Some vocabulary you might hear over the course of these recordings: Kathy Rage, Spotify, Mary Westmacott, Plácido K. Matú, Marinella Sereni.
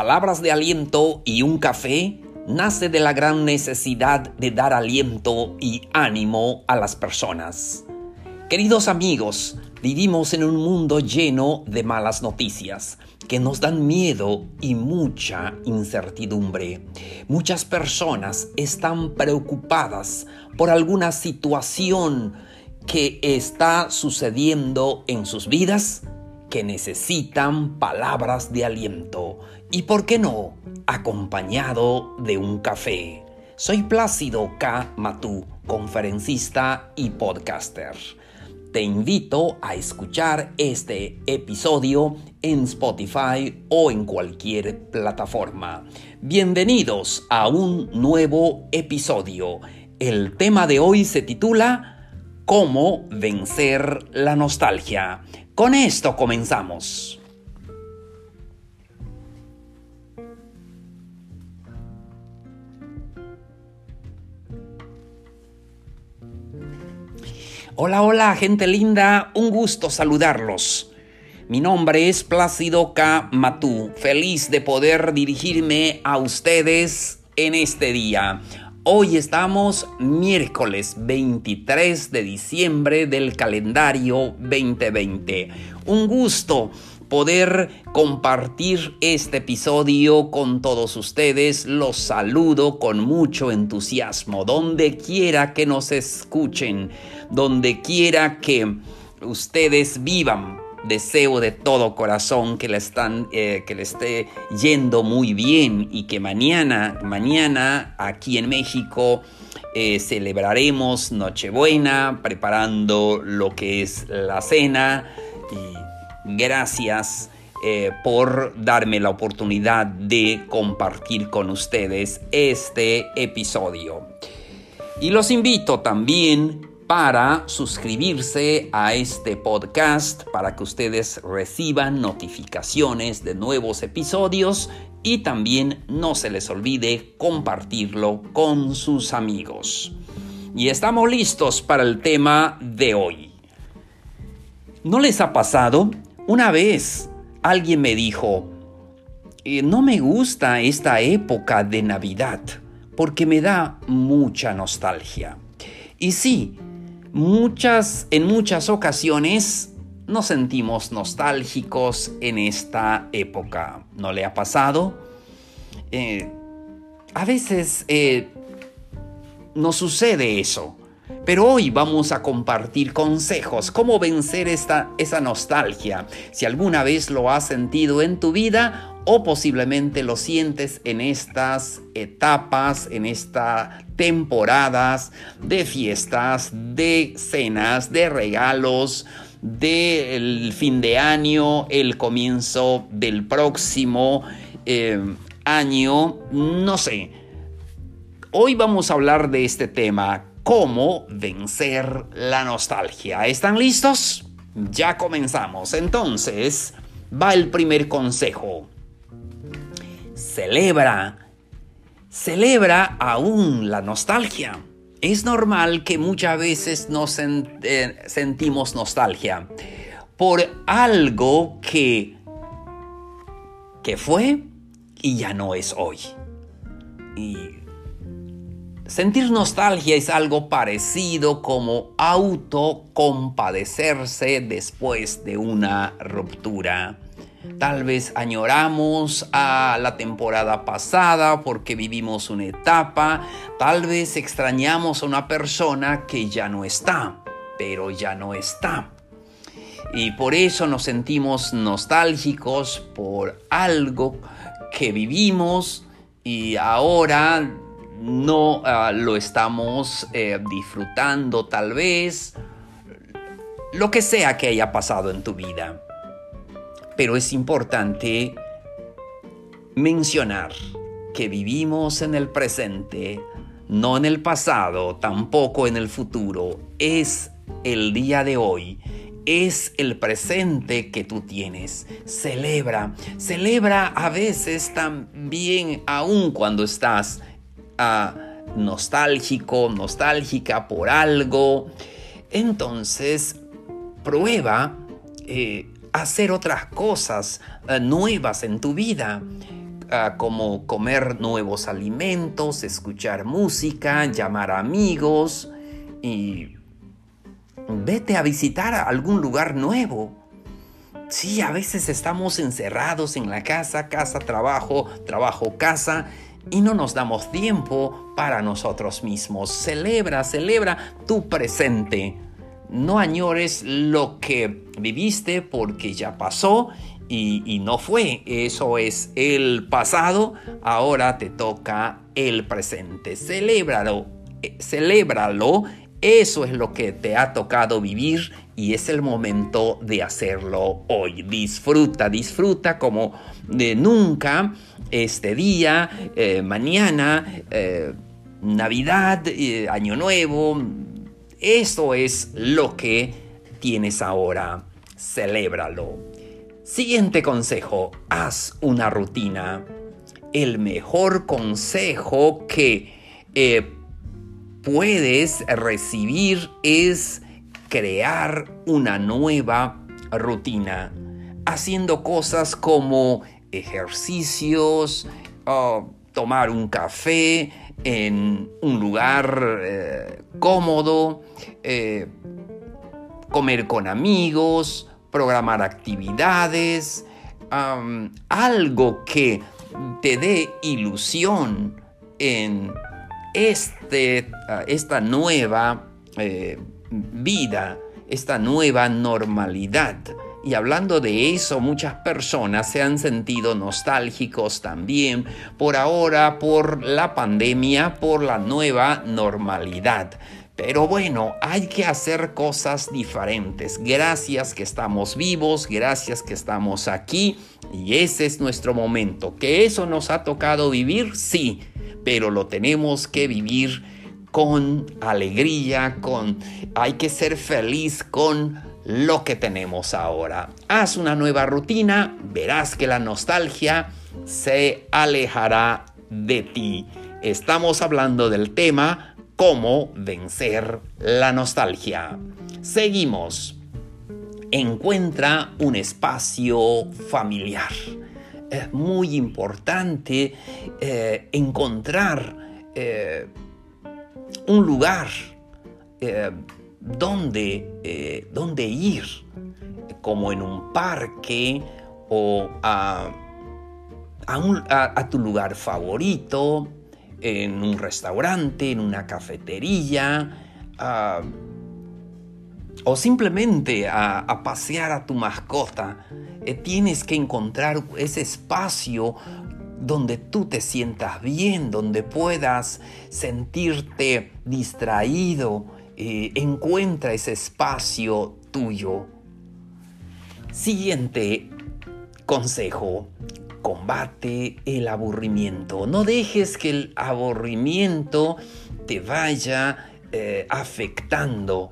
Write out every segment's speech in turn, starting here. palabras de aliento y un café nace de la gran necesidad de dar aliento y ánimo a las personas. Queridos amigos, vivimos en un mundo lleno de malas noticias que nos dan miedo y mucha incertidumbre. Muchas personas están preocupadas por alguna situación que está sucediendo en sus vidas que necesitan palabras de aliento y, ¿por qué no?, acompañado de un café. Soy Plácido K. Matú, conferencista y podcaster. Te invito a escuchar este episodio en Spotify o en cualquier plataforma. Bienvenidos a un nuevo episodio. El tema de hoy se titula ¿Cómo vencer la nostalgia? Con esto comenzamos. Hola, hola, gente linda. Un gusto saludarlos. Mi nombre es Plácido K. Matú. Feliz de poder dirigirme a ustedes en este día. Hoy estamos miércoles 23 de diciembre del calendario 2020. Un gusto poder compartir este episodio con todos ustedes. Los saludo con mucho entusiasmo, donde quiera que nos escuchen, donde quiera que ustedes vivan. Deseo de todo corazón que le esté yendo muy bien y que mañana aquí en México celebraremos Nochebuena, preparando lo que es la cena. Gracias por darme la oportunidad de compartir con ustedes este episodio. Y los invito también para suscribirse a este podcast para que ustedes reciban notificaciones de nuevos episodios y también no se les olvide compartirlo con sus amigos. Y estamos listos para el tema de hoy. ¿No les ha pasado? Una vez alguien me dijo, no me gusta esta época de Navidad porque me da mucha nostalgia. Y sí, en muchas ocasiones nos sentimos nostálgicos en esta época. ¿No le ha pasado? A veces nos sucede eso. Pero hoy vamos a compartir consejos, cómo vencer esa nostalgia. Si alguna vez lo has sentido en tu vida o posiblemente lo sientes en estas etapas, en estas temporadas de fiestas, de cenas, de regalos, del fin de año, el comienzo del próximo año, no sé. Hoy vamos a hablar de este tema. ¿Cómo vencer la nostalgia? ¿Están listos? Ya comenzamos. Entonces, va el primer consejo. Celebra aún la nostalgia. Es normal que muchas veces nos sentimos nostalgia por algo que fue y ya no es hoy. Y sentir nostalgia es algo parecido como autocompadecerse después de una ruptura. Tal vez añoramos a la temporada pasada porque vivimos una etapa. Tal vez extrañamos a una persona que ya no está, pero ya no está. Y por eso nos sentimos nostálgicos por algo que vivimos y ahora no lo estamos disfrutando, tal vez, lo que sea que haya pasado en tu vida. Pero es importante mencionar que vivimos en el presente, no en el pasado, tampoco en el futuro. Es el día de hoy. Es el presente que tú tienes. Celebra a veces también, aun cuando estás nostálgico, nostálgica por algo. Entonces, prueba hacer otras cosas nuevas en tu vida. como comer nuevos alimentos, escuchar música, llamar a amigos y vete a visitar a algún lugar nuevo. Sí, a veces estamos encerrados en la casa, trabajo, trabajo, casa, y no nos damos tiempo para nosotros mismos. Celebra tu presente. No añores lo que viviste porque ya pasó y no fue. Eso es el pasado. Ahora te toca el presente. Celébralo. Eso es lo que te ha tocado vivir y es el momento de hacerlo hoy. Disfruta como de nunca este día, mañana, Navidad, Año Nuevo. Eso es lo que tienes ahora. Celébralo. Siguiente consejo: haz una rutina. El mejor consejo que puedes recibir es crear una nueva rutina, haciendo cosas como ejercicios, tomar un café en un lugar cómodo, comer con amigos, programar actividades, algo que te dé ilusión en esta nueva vida, esta nueva normalidad. Y hablando de eso, muchas personas se han sentido nostálgicos también por ahora, por la pandemia, por la nueva normalidad. Pero bueno, hay que hacer cosas diferentes. Gracias que estamos vivos, gracias que estamos aquí. Y ese es nuestro momento. ¿Que eso nos ha tocado vivir? Sí, pero lo tenemos que vivir con alegría, hay que ser feliz con lo que tenemos ahora. Haz una nueva rutina, verás que la nostalgia se alejará de ti. Estamos hablando del tema: ¿cómo vencer la nostalgia? Seguimos. Encuentra un espacio familiar. Es muy importante encontrar un lugar donde ir, como en un parque o a tu lugar favorito, en un restaurante, en una cafetería, o simplemente a pasear a tu mascota. Tienes que encontrar ese espacio donde tú te sientas bien, donde puedas sentirte distraído. Encuentra ese espacio tuyo. Siguiente consejo: combate el aburrimiento. No dejes que el aburrimiento te vaya afectando.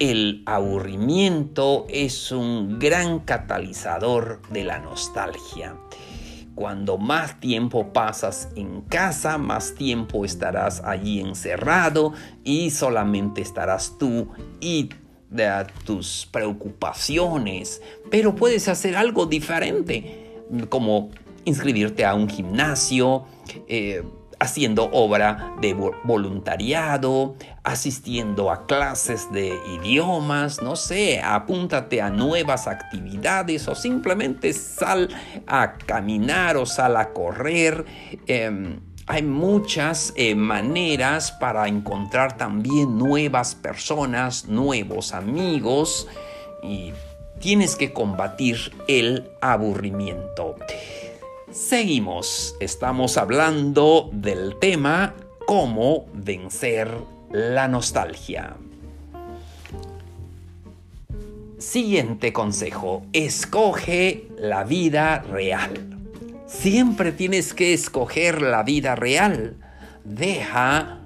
El aburrimiento es un gran catalizador de la nostalgia. Cuando más tiempo pasas en casa, más tiempo estarás allí encerrado y solamente estarás tú y de tus preocupaciones, pero puedes hacer algo diferente, como inscribirte a un gimnasio, haciendo obra de voluntariado, asistiendo a clases de idiomas, no sé, apúntate a nuevas actividades o simplemente sal a caminar o sal a correr. Hay muchas maneras para encontrar también nuevas personas, nuevos amigos, y tienes que combatir el aburrimiento. Seguimos. Estamos hablando del tema: ¿cómo vencer la nostalgia? Siguiente consejo: escoge la vida real. Siempre tienes que escoger la vida real. Deja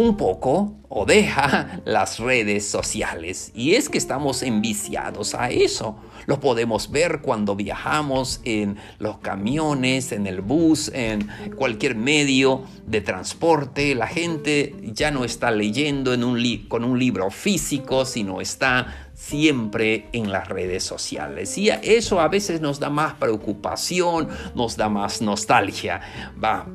un poco o deja las redes sociales. Y es que estamos enviciados a eso. Lo podemos ver cuando viajamos en los camiones, en el bus, en cualquier medio de transporte. La gente ya no está leyendo con un libro físico, sino está siempre en las redes sociales. Y eso a veces nos da más preocupación, nos da más nostalgia.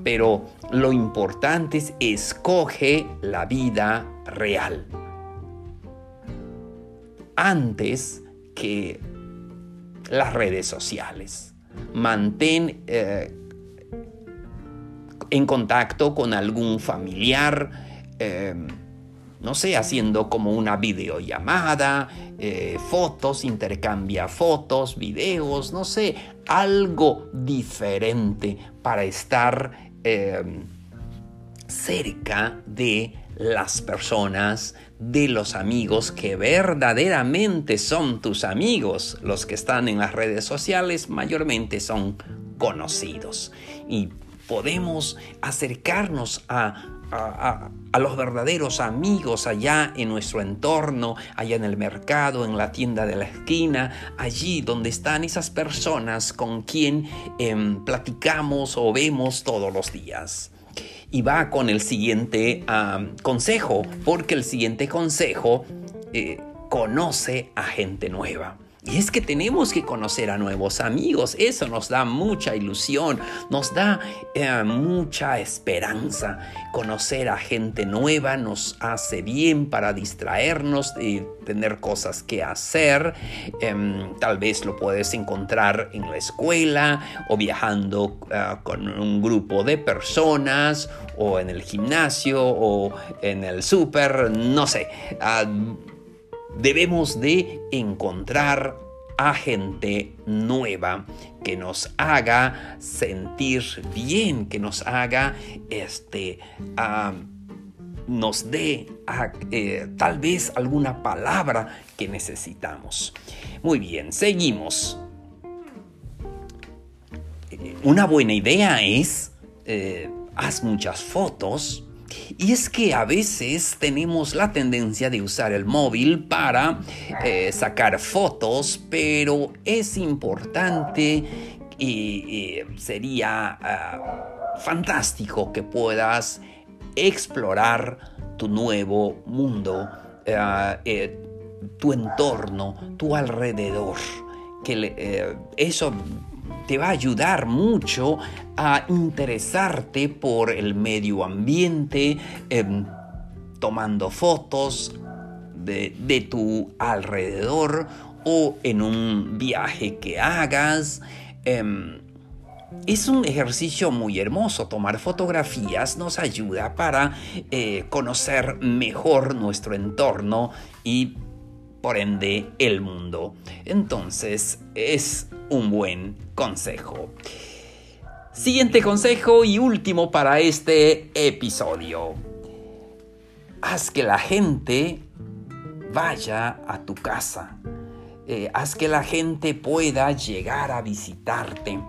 Pero lo importante es escoge la vida real antes que las redes sociales. Mantén en contacto con algún familiar, haciendo como una videollamada, fotos, intercambia fotos, videos, algo diferente para estar cerca de las personas, de los amigos que verdaderamente son tus amigos. Los que están en las redes sociales mayormente son conocidos y podemos acercarnos a los verdaderos amigos allá en nuestro entorno, allá en el mercado, en la tienda de la esquina, allí donde están esas personas con quien platicamos o vemos todos los días. Y va con el siguiente consejo, porque el siguiente consejo conoce a gente nueva. Y es que tenemos que conocer a nuevos amigos. Eso nos da mucha ilusión, nos da mucha esperanza. Conocer a gente nueva nos hace bien para distraernos y tener cosas que hacer. Tal vez lo puedes encontrar en la escuela o viajando con un grupo de personas o en el gimnasio o en el súper, debemos de encontrar a gente nueva que nos haga sentir bien, que nos haga, nos dé tal vez alguna palabra que necesitamos. Muy bien, seguimos. Una buena idea es, haz muchas fotos. Y es que a veces tenemos la tendencia de usar el móvil para sacar fotos, pero es importante y sería fantástico que puedas explorar tu nuevo mundo, tu entorno, tu alrededor. Eso te va a ayudar mucho a interesarte por el medio ambiente, tomando fotos de tu alrededor o en un viaje que hagas. Es un ejercicio muy hermoso. Tomar fotografías nos ayuda para conocer mejor nuestro entorno y por ende el mundo. Entonces es un buen consejo. Siguiente consejo y último para este episodio. Haz que la gente vaya a tu casa. Haz que la gente pueda llegar a visitarte.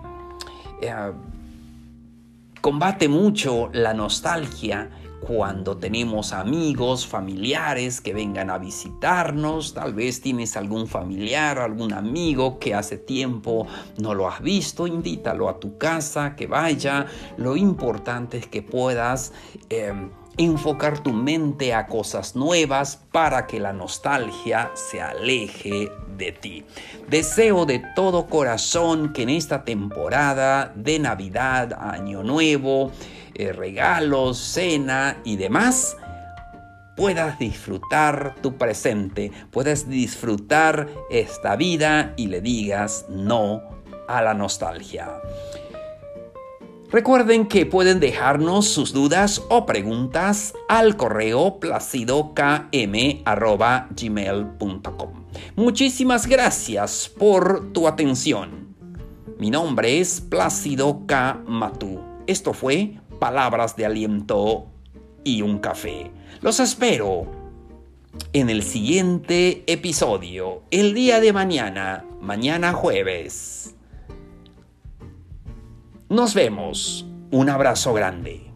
Combate mucho la nostalgia. Cuando tenemos amigos, familiares que vengan a visitarnos, tal vez tienes algún familiar, algún amigo que hace tiempo no lo has visto, invítalo a tu casa, que vaya. Lo importante es que puedas enfocar tu mente a cosas nuevas para que la nostalgia se aleje de ti. Deseo de todo corazón que en esta temporada de Navidad, Año Nuevo, regalos, cena y demás, puedas disfrutar tu presente, puedas disfrutar esta vida y le digas no a la nostalgia. Recuerden que pueden dejarnos sus dudas o preguntas al correo placidokm@gmail.com. Muchísimas gracias por tu atención. Mi nombre es Plácido K. Matú. Esto fue Palabras de Aliento y un Café. Los espero en el siguiente episodio, el día de mañana jueves. Nos vemos. Un abrazo grande.